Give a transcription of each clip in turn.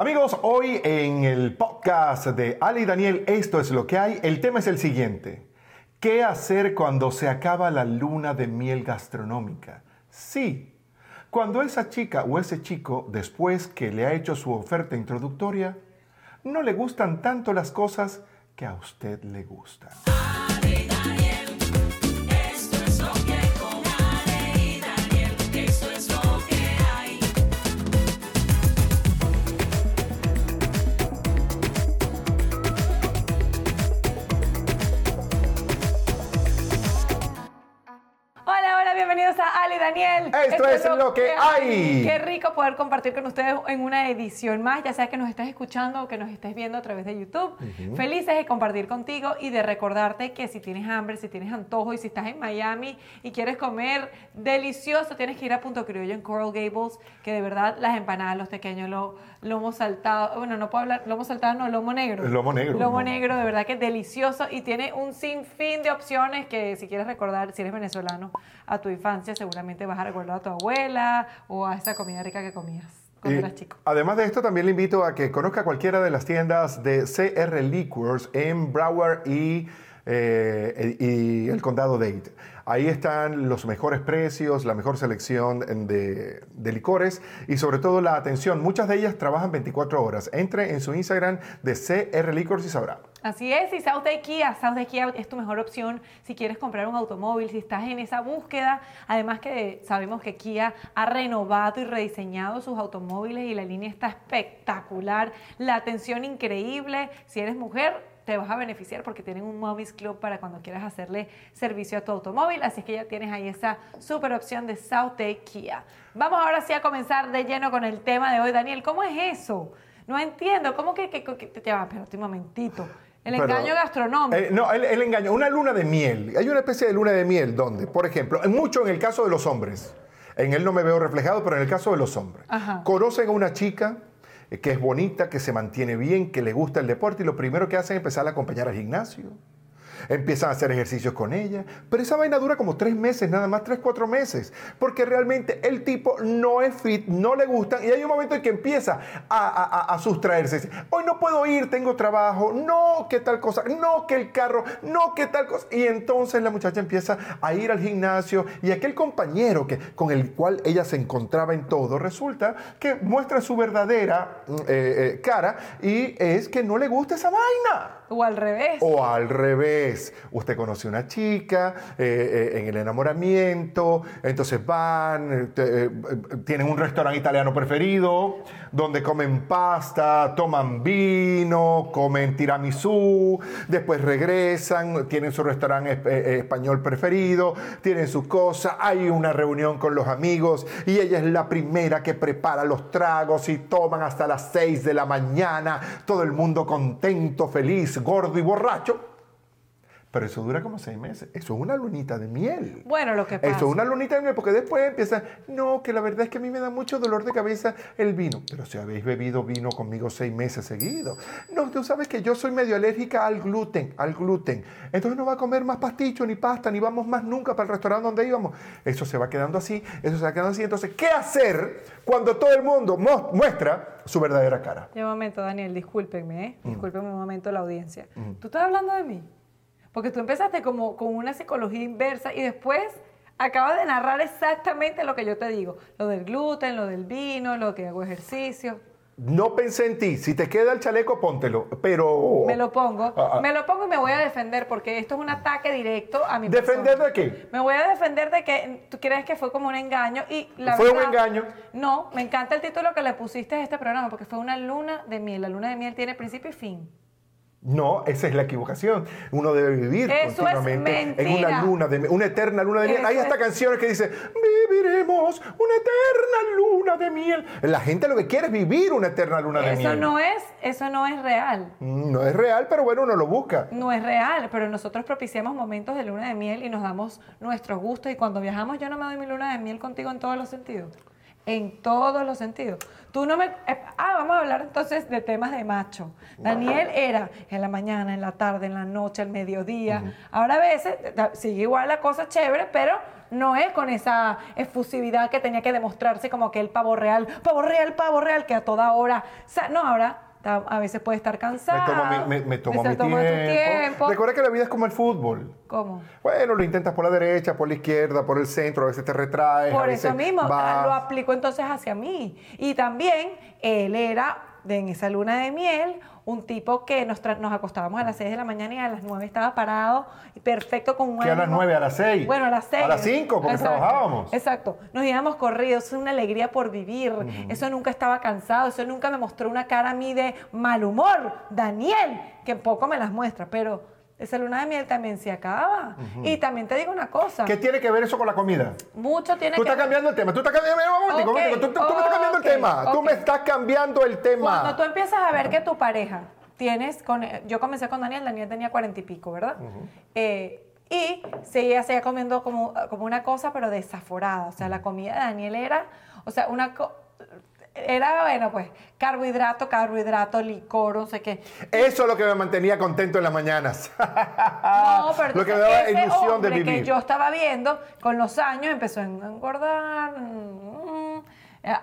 Amigos, hoy en el podcast de Ale y Daniel, esto es lo que hay. El tema es el siguiente. ¿Qué hacer cuando se acaba la luna de miel gastronómica? Sí, cuando esa chica o ese chico, después que le ha hecho su oferta introductoria, no le gustan tanto las cosas que a usted le gustan. Ale y Daniel, esto es lo que hay con Ale y Daniel, esto es lo que hay. Hola, hola, bienvenidos a Ale y Daniel. Esto es lo que hay. Qué rico poder compartir con ustedes en una edición más, ya sea que nos estés escuchando o que nos estés viendo a través de YouTube. Felices de compartir contigo y de recordarte que si tienes hambre, si tienes antojo y si estás en Miami y quieres comer delicioso, tienes que ir a Punto Criollo en Coral Gables, que de verdad las empanadas, los tequeños, lomo saltado, bueno, no puedo hablar, lomo saltado no, lomo negro. Lomo negro, de verdad que es delicioso y tiene un sinfín de opciones que si quieres recordar, si eres venezolano, a tu infancia seguramente vas a recordar a tu abuela o a esa comida rica que comías cuando eras chico. Además de esto, también le invito a que conozca cualquiera de las tiendas de CR Liquors en Broward y el condado Dade. Ahí están los mejores precios, la mejor selección de licores y sobre todo la atención. Muchas de ellas trabajan 24 horas. Entre en su Instagram de CR Liquors y sabrá. Así es, y South Dade Kia. South Dade Kia es tu mejor opción si quieres comprar un automóvil, si estás en esa búsqueda. Además que sabemos que Kia ha renovado y rediseñado sus automóviles y la línea está espectacular. La atención increíble. Si eres mujer, te vas a beneficiar porque tienen un Mommies Club para cuando quieras hacerle servicio a tu automóvil. Así que ya tienes ahí esa super opción de South Dade Kia. Vamos ahora sí a comenzar de lleno con el tema de hoy. Daniel, ¿cómo es eso? No entiendo. ¿Cómo que te va? Espérate un momentito. El engaño gastronómico. El engaño. Una luna de miel. Hay una especie de luna de miel donde, por ejemplo, mucho en el caso de los hombres. En él no me veo reflejado, pero en el caso de los hombres. Ajá. Conocen a una chica que es bonita, que se mantiene bien, que le gusta el deporte, y lo primero que hacen es empezar a acompañar al gimnasio. Empiezan a hacer ejercicios con ella, pero esa vaina dura como 3 meses, nada más 3-4 meses, porque realmente el tipo no es fit, no le gustan, y hay un momento en que empieza a sustraerse. Hoy no puedo ir, tengo trabajo, no, que tal cosa, no, que el carro, no, que tal cosa. Y entonces la muchacha empieza a ir al gimnasio, y aquel compañero con el cual ella se encontraba en todo, resulta que muestra su verdadera cara, y es que no le gusta esa vaina. O al revés. Usted conoce una chica en el enamoramiento, entonces van, tienen un restaurante italiano preferido, donde comen pasta, toman vino, comen tiramisú, después regresan, tienen su restaurante español preferido, tienen sus cosas, hay una reunión con los amigos y ella es la primera que prepara los tragos y toman hasta las 6 de la mañana, todo el mundo contento, feliz, gordo y borracho. Pero eso dura como 6 meses. Eso es una lunita de miel. Bueno, lo que pasa. Eso es una lunita de miel porque después empiezan, no, que la verdad es que a mí me da mucho dolor de cabeza el vino. Pero si habéis bebido vino conmigo 6 meses seguidos. No, tú sabes que yo soy medio alérgica al gluten. Entonces no va a comer más pasticho, ni pasta, ni vamos más nunca para el restaurante donde íbamos. Eso se va quedando así. Entonces, ¿qué hacer cuando todo el mundo muestra su verdadera cara? De momento, Daniel, discúlpenme, ¿eh? Discúlpenme un momento la audiencia. ¿Tú estás hablando de mí? Porque tú empezaste como con una psicología inversa y después acabas de narrar exactamente lo que yo te digo. Lo del gluten, lo del vino, lo que hago ejercicio. No pensé en ti. Si te queda el chaleco, póntelo. Pero Me lo pongo y me voy a defender porque esto es un ataque directo a mi persona. ¿Defender de qué? Me voy a defender de que tú crees que fue como un engaño y la ¿Fue verdad, un engaño? No, me encanta el título que le pusiste a este programa porque fue una luna de miel. La luna de miel tiene principio y fin. No, esa es la equivocación. Uno debe vivir eso continuamente en una luna de miel, una eterna luna de miel. Hay hasta canciones que dicen, viviremos una eterna luna de miel. La gente lo que quiere es vivir una eterna luna de miel. Eso no es real. No es real, pero bueno, uno lo busca. No es real, pero nosotros propiciamos momentos de luna de miel y nos damos nuestros gustos. Y cuando viajamos, yo no me doy mi luna de miel contigo en todos los sentidos. En todos los sentidos. Tú no me... vamos a hablar entonces de temas de macho. Daniel era en la mañana, en la tarde, en la noche, al mediodía. Ahora a veces sigue igual la cosa chévere, pero no es con esa efusividad que tenía que demostrarse como que el pavo real, que a toda hora, o sea, no, ahora a veces puede estar cansado. Me tomo mi tiempo. Recuerda que la vida es como el fútbol. ¿Cómo? Bueno, lo intentas por la derecha, por la izquierda, por el centro, a veces te retraes. Por eso mismo, lo aplico entonces hacia mí. Y también, él era, en esa luna de miel, un tipo que nos acostábamos a las 6 de la mañana y a las 9 estaba parado, perfecto, con un... ¿Qué a las 9? ¿A las 6? Bueno, a las 6. A las 5, porque trabajábamos. Exacto. Nos íbamos corridos. Eso es una alegría por vivir. Uh-huh. Eso nunca estaba cansado. Eso nunca me mostró una cara a mí de mal humor. Daniel, que poco me las muestra, pero esa luna de miel también se acaba. Uh-huh. Y también te digo una cosa. ¿Qué tiene que ver eso con la comida? Mucho tiene que ver. Tú me estás cambiando el tema. Tú me estás cambiando el tema. Cuando tú empiezas a ver que tu pareja tienes... yo comencé con Daniel. Daniel tenía 40 y pico, ¿verdad? Uh-huh. Y seguía comiendo como una cosa, pero desaforada. O sea, la comida de Daniel era... O sea, era, bueno, pues, carbohidrato, licor, no sé qué. Eso es lo que me mantenía contento en las mañanas. No, pero lo que me daba ilusión hombre de vivir. Que yo estaba viendo, con los años empezó a engordar,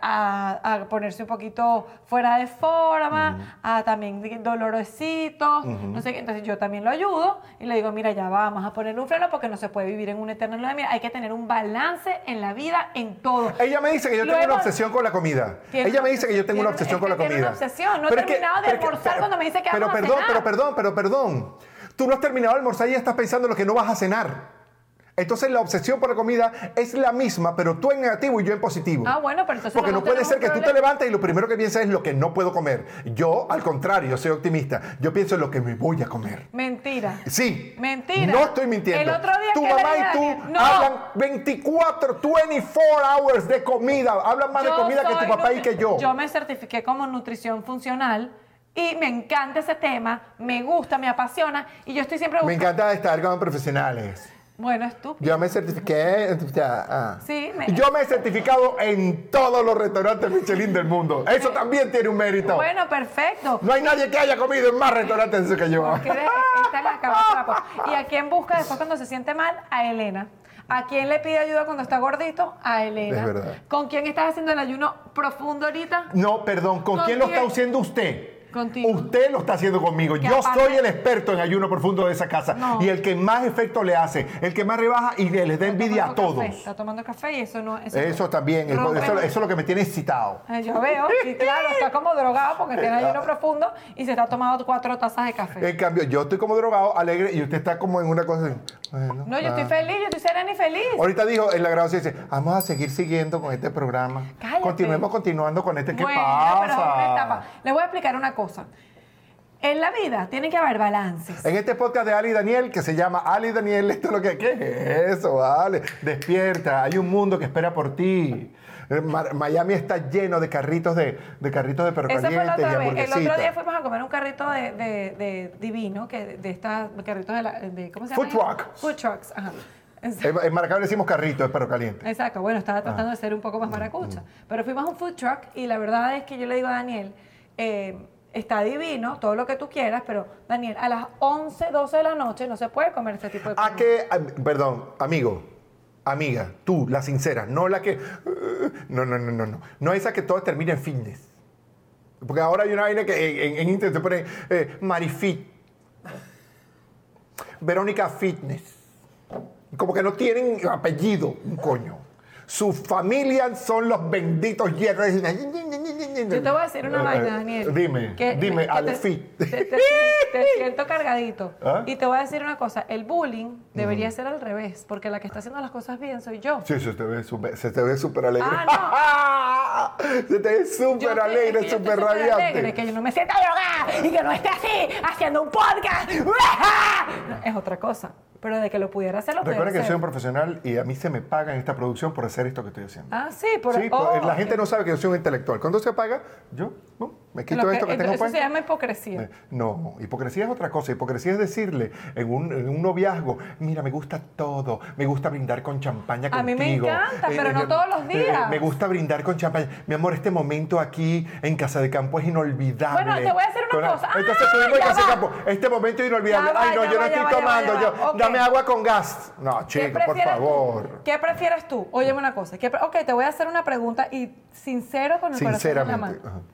a ponerse un poquito fuera de forma, a también dolorositos, no sé qué. Entonces yo también lo ayudo y le digo, mira, ya vamos a poner un freno porque no se puede vivir en una eterna luna de miel. Hay que tener un balance en la vida, en todo. Ella me dice que yo tengo una obsesión con la comida. No he terminado de almorzar cuando me dice que vamos a cenar. Pero perdón. Tú no has terminado de almorzar y ya estás pensando en lo que no vas a cenar. Entonces la obsesión por la comida es la misma, pero tú en negativo y yo en positivo. Ah, bueno, pero entonces... Porque no puede ser que tú te levantes y lo primero que piensas es lo que no puedo comer. Yo, al contrario, soy optimista. Yo pienso en lo que me voy a comer. Mentira. Sí. Mentira. No estoy mintiendo. El otro día tu mamá y tú hablan 24 hours de comida. Hablan más de comida que tu papá y que yo. Yo me certifiqué como nutrición funcional. Y me encanta ese tema. Me gusta, me apasiona. Y yo estoy siempre... Me encanta estar con profesionales. Bueno, estúpido. Yo me certifiqué. Sí, yo me he certificado en todos los restaurantes Michelin del mundo. Eso también tiene un mérito. Bueno, perfecto. No hay nadie que haya comido en más restaurantes que yo. Porque está en la cabeza. ¿Y a quién busca después cuando se siente mal? A Elena. ¿A quién le pide ayuda cuando está gordito? A Elena. Es verdad. ¿Con quién estás haciendo el ayuno profundo ahorita? No, perdón. ¿Con quién lo está haciendo usted? Contigo. Usted lo está haciendo conmigo. Yo soy el experto en ayuno profundo de esa casa. No. Y el que más efecto le hace, el que más rebaja y les da envidia a todos. Está tomando café y eso no... Eso también. Eso es lo que me tiene excitado. Yo veo. Y claro, está como drogado porque tiene ayuno profundo y se está tomando 4 tazas de café. En cambio, yo estoy como drogado, alegre, y usted está como en una cosa... Bueno, no, yo estoy feliz, yo estoy serena y feliz. Ahorita dijo en la grabación, dice, vamos a seguir siguiendo con este programa. Cállate. Continuando con este. Bueno, ¿qué pasa? Pero es una etapa. Les voy a explicar una cosa. En la vida tiene que haber balances. En este podcast de Ali y Daniel, que se llama Ali y Daniel, esto es lo que... ¿Qué es eso, vale? Despierta, hay un mundo que espera por ti. Miami está lleno de carritos de carritos de perro caliente y hamburguesitas. El otro día fuimos a comer un carrito de divino, que de estas carritos de ¿cómo se llama? Food trucks, ajá. En Maracaibo le decimos carrito de perro caliente. Exacto, bueno, estaba tratando de ser un poco más maracucha. Pero fuimos a un food truck y la verdad es que yo le digo a Daniel, está divino, todo lo que tú quieras, pero Daniel, a las 11, 12 de la noche no se puede comer ese tipo de cosas. Perdón, amigo. Amiga, tú, la sincera, no la que... No. No esa que todas terminan en fitness. Porque ahora hay una vaina que en internet te ponen Marifit, Verónica Fitness. Como que no tienen apellido, un coño. Sus familias son los benditos hierros. Yo te voy a decir una vaina, Daniel. Dime, Alefit. Te siento cargadito. ¿Ah? Y te voy a decir una cosa. El bullying debería ser al revés, porque la que está haciendo las cosas bien soy yo. Sí, se te ve súper alegre. Ah, no. Se te ve súper alegre, súper radiante. Alegre, que yo no me sienta drogada y que no esté así, haciendo un podcast. No, es otra cosa. Pero de que lo pudiera hacer, Recuerda que soy un profesional y a mí se me paga en esta producción por hacer esto que estoy haciendo. Ah, sí. La gente no sabe que yo soy un intelectual. Cuando se paga, yo No, me quito esto que tengo puesto. Eso se llama hipocresía. No, hipocresía es otra cosa. Hipocresía es decirle en un noviazgo, mira, me gusta todo, me gusta brindar con champaña contigo. A mí me encanta, pero no todos los días. Me gusta brindar con champaña. Mi amor, este momento aquí en Casa de Campo es inolvidable. Bueno, te voy a decir una cosa. Entonces estuvimos en Casa de Campo. Este momento es inolvidable. Ay, no, yo no estoy tomando. Dame agua con gas. No, chico, por favor. ¿Qué prefieres tú? Óyeme una cosa. Ok, te voy a hacer una pregunta y sincero con el corazón en la mano.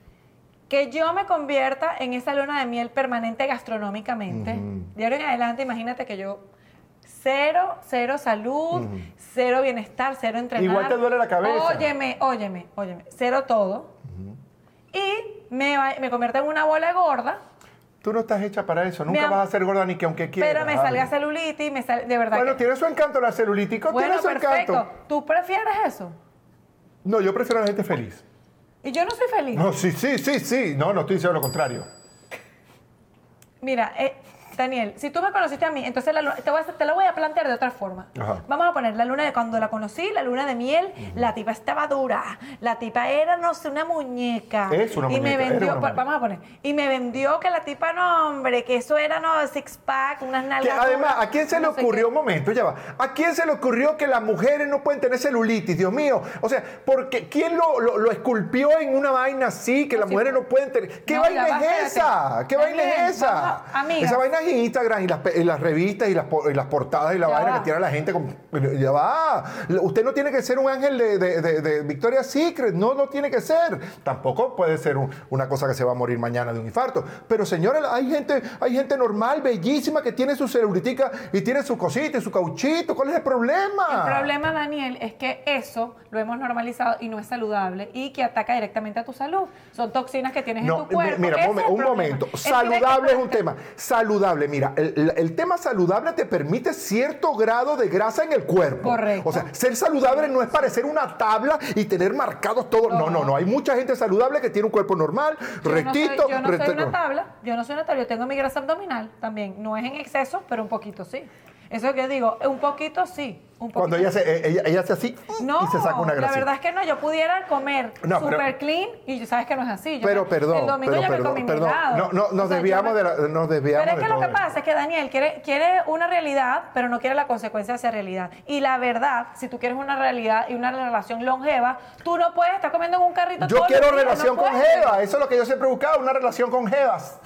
Que yo me convierta en esa luna de miel permanente gastronómicamente. De ahora en adelante, imagínate que yo cero salud, cero bienestar, cero entrenar. Igual te duele la cabeza. Óyeme, cero todo. Y me convierto en una bola gorda. Tú no estás hecha para eso. Nunca vas a ser gorda ni que aunque quieras. Pero me salga celulitis, de verdad. Bueno, tiene su encanto la celulitis. Bueno, perfecto. ¿Tú prefieres eso? No, yo prefiero a la gente feliz. Y yo no soy feliz. No, sí. No, estoy diciendo lo contrario. Mira, Daniel, si tú me conociste a mí, entonces te lo voy a plantear de otra forma. Ajá. Vamos a poner la luna de cuando la conocí, la luna de miel, la tipa estaba dura. La tipa era, no sé, una muñeca. Es una muñeca. Y me vendió, que la tipa, no, hombre, que eso era, no, six pack, unas nalgas. Además, ¿a quién se le ocurrió, un momento, ya va, ¿a quién se le ocurrió que las mujeres no pueden tener celulitis? Dios mío. O sea, porque ¿quién lo esculpió en una vaina así, que las mujeres no pueden tener? ¿Qué vaina es esa? ¿Qué vaina es esa? Amiga. Esa vaina en Instagram y las revistas y las portadas y la vaina que tiene la gente. Ya va. Usted no tiene que ser un ángel de Victoria's Secret. No tiene que ser. Tampoco puede ser una cosa que se va a morir mañana de un infarto. Pero, señores, hay gente normal, bellísima, que tiene su celulitica y tiene su cosita y su cauchito. ¿Cuál es el problema? El problema, Daniel, es que eso lo hemos normalizado y no es saludable y que ataca directamente a tu salud. Son toxinas que tienes en tu cuerpo. Mira, un momento. Saludable es un tema. Saludable. Mira, el tema saludable te permite cierto grado de grasa en el cuerpo. Correcto. O sea, ser saludable no es parecer una tabla y tener marcados todos. No. Hay mucha gente saludable que tiene un cuerpo normal, rectito. Yo no soy una tabla. Yo tengo mi grasa abdominal también. No es en exceso, pero un poquito sí. Eso es lo que digo, un poquito sí. Cuando ella hace así y se saca una grasita. La verdad es que no, yo pudiera comer super clean y sabes que no es así. Nos desviamos de todo. Pero es que lo que pasa es que Daniel quiere una realidad, pero no quiere la consecuencia de esa realidad. Y la verdad, si tú quieres una realidad y una relación longeva, tú no puedes estar comiendo en un carrito todo el día. Yo quiero relación con Jeva, eso es lo que yo siempre he buscado, una relación con Jevas.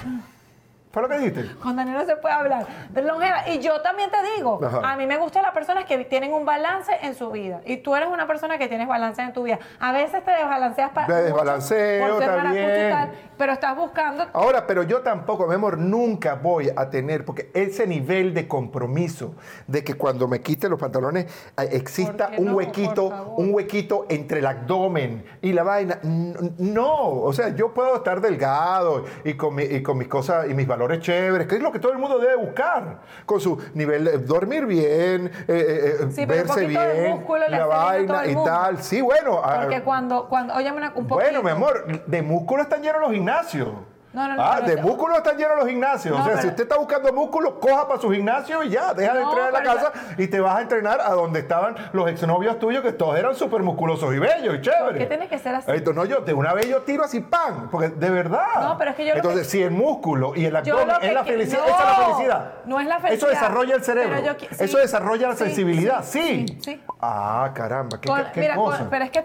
¿Fue lo que dijiste? Con Daniel no se puede hablar. De longeva. Y yo también te digo, a mí me gustan las personas que tienen un balance en su vida. Y tú eres una persona que tienes balance en tu vida. A veces te desbalanceas para... Me desbalanceo también. Pero estás buscando... Ahora, pero yo tampoco, mi amor, nunca voy a tener, porque ese nivel de compromiso de que cuando me quite los pantalones exista un huequito entre el abdomen y la vaina. No, o sea, yo puedo estar delgado y con mis cosas y mis valores chéveres, que es lo que todo el mundo debe buscar, con su nivel de dormir bien, verse bien, la vaina y tal. Sí, bueno. Porque cuando un poquito... Bueno, mi amor, de músculo están llenos los gimnasios. Músculo están llenos los gimnasios. Si usted está buscando músculo, coja para su gimnasio y ya, deja de entrenar en la casa y te vas a entrenar a donde estaban los exnovios tuyos, que todos eran súper musculosos y bellos y chéveres. ¿Por qué tiene que ser así? Entonces, no, yo de una vez yo tiro así, ¡pam! Porque de verdad. No, pero es que yo entonces, si el músculo y el abdomen es la felicidad, esa es la felicidad. No es la felicidad. Eso desarrolla el cerebro. Eso desarrolla la sensibilidad. Sí. Ah, caramba, qué cosa. Pero es que,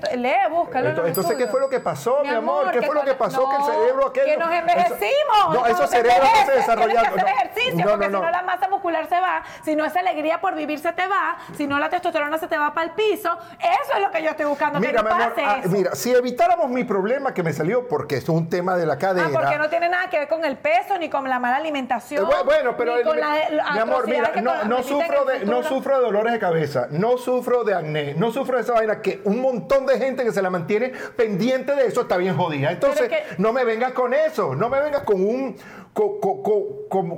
búscalo. Entonces, ¿qué fue lo que pasó, mi amor? ¿Qué fue lo que pasó que el cerebro aquel... Decimos, no, esos cerebros no se desarrollan. Tienes que hacer ejercicio, porque si no la masa muscular se va, si no esa alegría por vivir se te va, si no la testosterona se te va para el piso. Eso es lo que yo estoy buscando. Mira, que no pase eso. Mira, si evitáramos mi problema que me salió, porque es un tema de la cadera. Porque no tiene nada que ver con el peso, ni con la mala alimentación. Bueno, pero ni con mi amor, mira, no sufro de dolores de cabeza, no sufro de acné, no sufro de esa vaina que un montón de gente que se la mantiene pendiente de eso está bien jodida. Entonces, no me vengas con eso, no me vengas con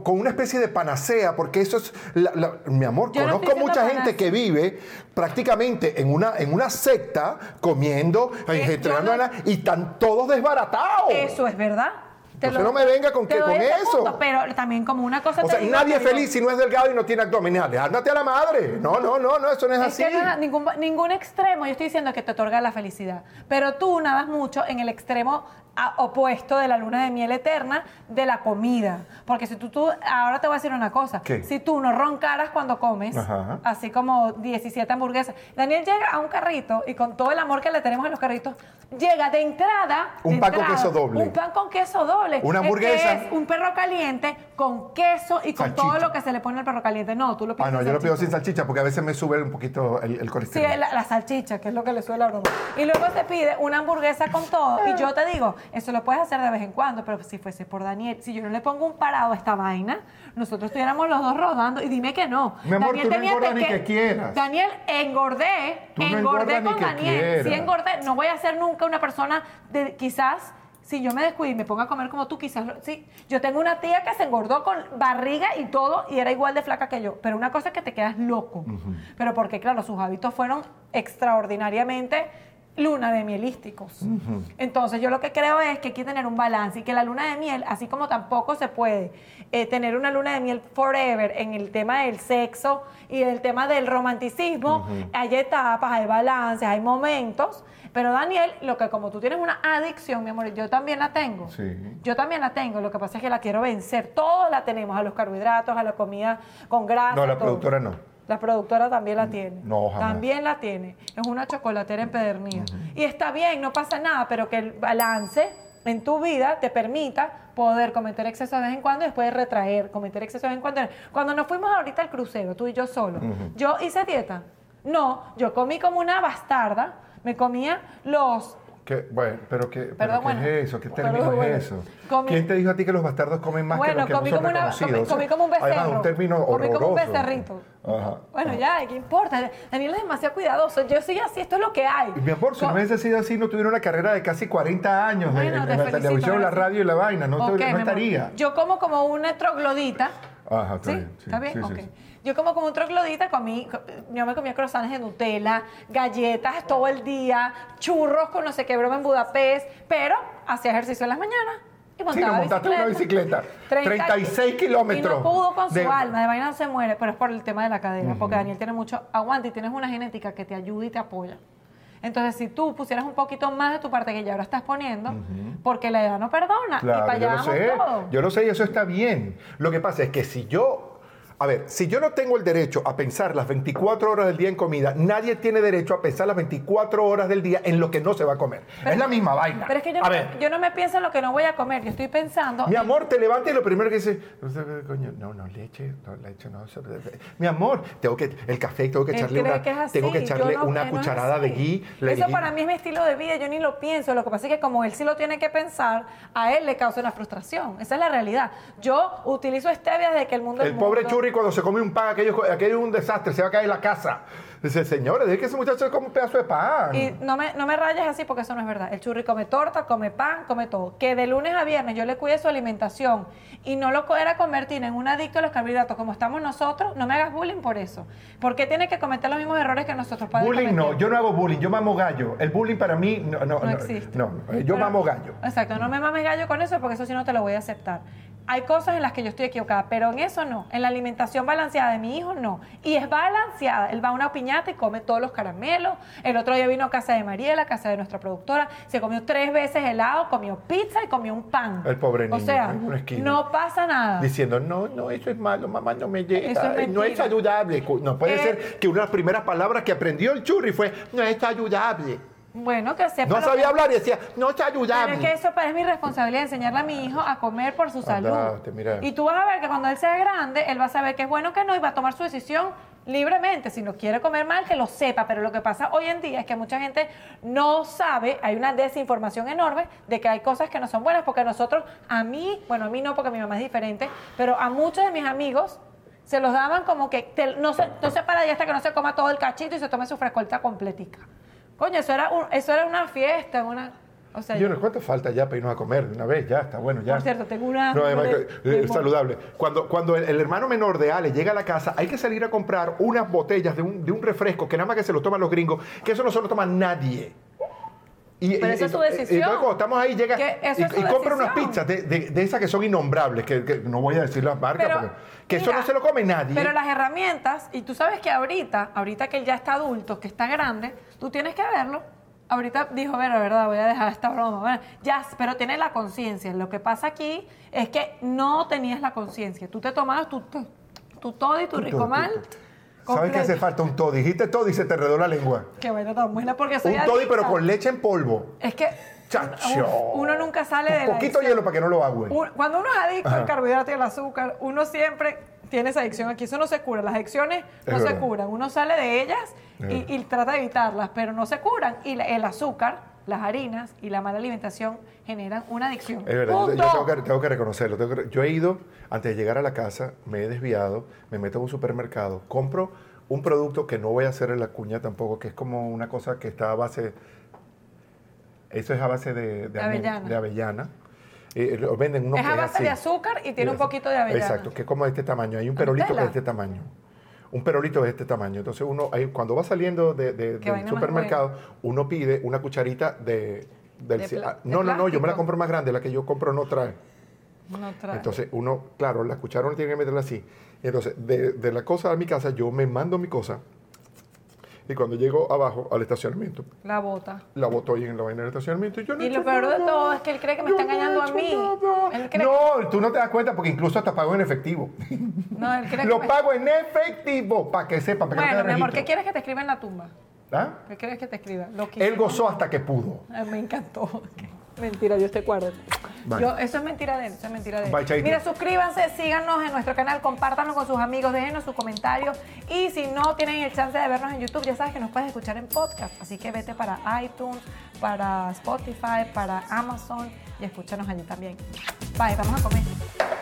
una especie de panacea, porque eso es... mi amor, yo conozco mucha gente que vive prácticamente en una secta, comiendo, engendrando, y están todos desbaratados. Eso es verdad. Entonces no me venga con eso. Punto, pero también como una cosa... O sea, nadie es feliz si no es delgado y no tiene abdominales. Ándate a la madre. No, eso no es así. Que ningún extremo. Yo estoy diciendo que te otorga la felicidad. Pero tú nadas mucho en el extremo opuesto de la luna de miel eterna de la comida. Porque si tú ahora te voy a decir una cosa. ¿Qué? Si tú no roncaras cuando comes, ajá, así como 17 hamburguesas. Daniel llega a un carrito y con todo el amor que le tenemos en los carritos, llega de entrada... Un pan con queso doble. Un pan con queso doble. Una hamburguesa. Es un perro caliente con queso y con salchicha, todo lo que se le pone al perro caliente. No, tú lo pides. Ah, no, yo lo pido sin salchicha porque a veces me sube un poquito el colesterol. Sí, la salchicha, que es lo que le sube la broma. Y luego te pide una hamburguesa con todo. Y yo te digo... Eso lo puedes hacer de vez en cuando, pero si fuese por Daniel, si yo no le pongo un parado a esta vaina, nosotros estuviéramos los dos rodando. Y dime que no. Mi amor, Daniel, tú no engordas ni que quieras. Daniel, engordé con Daniel. Si engordé, no voy a ser nunca una persona de quizás... Si yo me descuido y me pongo a comer como tú, quizás... Sí, yo tengo una tía que se engordó con barriga y todo y era igual de flaca que yo. Pero una cosa es que te quedas loco. Uh-huh. Pero porque, claro, sus hábitos fueron extraordinariamente... luna de mielísticos. Uh-huh. Entonces, yo lo que creo es que hay que tener un balance y que la luna de miel, así como tampoco se puede tener una luna de miel forever en el tema del sexo y el tema del romanticismo, uh-huh, hay etapas, hay balances, hay momentos, pero Daniel, lo que como tú tienes una adicción, mi amor, yo también la tengo. Sí. Yo también la tengo, lo que pasa es que la quiero vencer. Todos la tenemos, a los carbohidratos, a la comida con grasa. No, la todo. Productora no. La productora también la tiene. No, jamás. También la tiene. Es una chocolatera empedernida. Uh-huh. Y está bien, no pasa nada, pero que el balance en tu vida te permita poder cometer excesos de vez en cuando y después retraer, cometer excesos de vez en cuando. Cuando nos fuimos ahorita al crucero, tú y yo solo, uh-huh, ¿yo hice dieta? No, yo comí como una bastarda, me comía los... ¿Qué? Bueno, pero bueno, ¿qué es eso? ¿Qué término es eso? ¿Quién te dijo a ti que los bastardos comen más que los que no son reconocidos? Comí como un becerro. Además, un término horroroso. Comí como un becerrito. Ajá, bueno, ajá, ya, ¿qué importa? Daniel es demasiado cuidadoso. Yo soy así, esto es lo que hay. Mi amor, si no hubiese sido así, no tuviera una carrera de casi 40 años en la televisión, la radio y la vaina. No estaría. Yo como una troglodita. Ajá, está bien. ¿Está bien? Ok. Yo como un troglodita yo me comía croissants de Nutella, galletas todo el día, churros con no sé qué broma en Budapest, pero hacía ejercicio en las mañanas y montaste una bicicleta. 36 kilómetros. Y no pudo con su alma, de vaina no se muere, pero es por el tema de la cadera, uh-huh, porque Daniel tiene mucho aguante y tienes una genética que te ayuda y te apoya. Entonces, si tú pusieras un poquito más de tu parte que ya ahora estás poniendo, uh-huh, porque la edad no perdona, claro, y para allá vamos todo. Yo lo sé y eso está bien. Lo que pasa es que si yo no tengo el derecho a pensar las 24 horas del día en comida, nadie tiene derecho a pensar las 24 horas del día en lo que no se va a comer. Pero es la misma vaina. Pero es que yo no me pienso en lo que no voy a comer, yo estoy pensando... Mi amor, te levantas y lo primero que dices... No, leche no. Mi amor, tengo que echarle una cucharada de ghee. Eso para mí es mi estilo de vida, yo ni lo pienso. Lo que pasa es que como él sí lo tiene que pensar, a él le causa una frustración. Esa es la realidad. Yo utilizo stevia desde que el mundo... El pobre churri cuando se come un pan, aquello es un desastre, se va a caer la casa. Dice, señores, dejen que ese muchacho come un pedazo de pan. Y no me rayes así porque eso no es verdad. El churri come torta, come pan, come todo. Que de lunes a viernes yo le cuide su alimentación y no lo era convertir en un adicto a los carbohidratos como estamos nosotros, no me hagas bullying por eso. Porque tiene que cometer los mismos errores que nosotros para bullying cometer. No, yo no hago bullying, yo mamo gallo. El bullying para mí no existe. No, yo mamo gallo. Exacto, no me mames gallo con eso porque eso sí no te lo voy a aceptar. Hay cosas en las que yo estoy equivocada, pero en eso no. En la alimentación balanceada de mi hijo, no. Y es balanceada. Él va a una piñata y come todos los caramelos. El otro día vino a casa de Mariela, casa de nuestra productora. Se comió 3 veces helado, comió pizza y comió un pan. El pobre niño. O sea, no pasa nada. Diciendo, no, eso es malo, mamá, no me llega. Eso es no es saludable. No puede ser que una de las primeras palabras que aprendió el churri fue, no es saludable. Bueno, que sepa. No sabía hablar y decía, no está ayudando. Pero es que eso es mi responsabilidad, enseñarle a mi hijo a comer por su salud. Y tú vas a ver que cuando él sea grande, él va a saber que es bueno que no y va a tomar su decisión libremente. Si no quiere comer mal, que lo sepa. Pero lo que pasa hoy en día es que mucha gente no sabe, hay una desinformación enorme de que hay cosas que no son buenas, porque nosotros, a mí no, porque mi mamá es diferente, pero a muchos de mis amigos se los daban como que no se para allá hasta que no se coma todo el cachito y se tome su frescolta completica. Coño, eso era una fiesta, yo no sé cuánto falta ya para irnos a comer de una vez, ya está bueno ya. Por cierto, tengo una... No, además, saludable. Cuando el hermano menor de Ale llega a la casa, hay que salir a comprar unas botellas de un refresco que nada más que se lo toman los gringos, que eso no se lo toma nadie. Pero esa es su decisión. Y luego cuando estamos ahí, llega y compra unas pizzas de esas que son innombrables, que no voy a decir las marcas, eso no se lo come nadie. Pero las herramientas, y tú sabes que ahorita que él ya está adulto, que está grande, tú tienes que verlo Ahorita dijo, bueno, verdad, voy a dejar esta broma. Bueno, ya, pero tienes la conciencia. Lo que pasa aquí es que no tenías la conciencia. Tú te tomabas tu todo y tu ricomal. ¿Sabes qué hace falta? Un toddy. Dijiste toddy y se te redó la lengua. Qué bueno, tan buena porque soy adicta. Un toddy, pero con leche en polvo. Es que chacho, uno nunca sale de la adicción. Un poquito de hielo para que no lo agüe. Cuando uno es adicto al carbohidrato y al azúcar, uno siempre tiene esa adicción aquí. Eso no se cura. Las adicciones no se curan. Uno sale de ellas y trata de evitarlas, pero no se curan. Y el azúcar, las harinas y la mala alimentación generan una adicción. Es verdad, yo tengo que reconocerlo. Yo he ido, antes de llegar a la casa, me he desviado, me meto a un supermercado, compro un producto que no voy a hacer en la cuña tampoco, que es como una cosa que está a base... Eso es a base de avellana. De avellana. Venden unos es a base así de azúcar y tiene un poquito de avellana. Exacto, que es como de este tamaño. Hay un perolito Nutella. Que es de este tamaño. Un perolito de este tamaño. Entonces, uno cuando va saliendo del supermercado, uno pide una cucharita de yo me la compro más grande. La que yo compro no trae. Entonces, uno, claro, la cuchara uno tiene que meterla así. Y entonces, de la cosa a mi casa, yo me mando mi cosa. Y cuando llego abajo al estacionamiento... La bota. La boto ahí en la vaina del estacionamiento. Y yo no he hecho lo peor nada. De todo es que él cree que me está engañando a mí. No, tú no te das cuenta porque incluso hasta pago en efectivo. No, él cree Lo pago en efectivo, para que sepa, para que no te registro. Mi amor, ¿qué quieres que te escriba en la tumba? ¿Ah? ¿Qué quieres que te escriba? Él gozó hasta que pudo. Ay, me encantó. Mentira, yo te cuarto. Vale. Eso es mentira de él, eso es mentira de él. Bye, mira, suscríbanse, síganos en nuestro canal, compártanlo con sus amigos, déjenos sus comentarios. Y si no tienen el chance de vernos en YouTube, ya sabes que nos puedes escuchar en podcast. Así que vete para iTunes, para Spotify, para Amazon y escúchanos allí también. Bye, vamos a comer.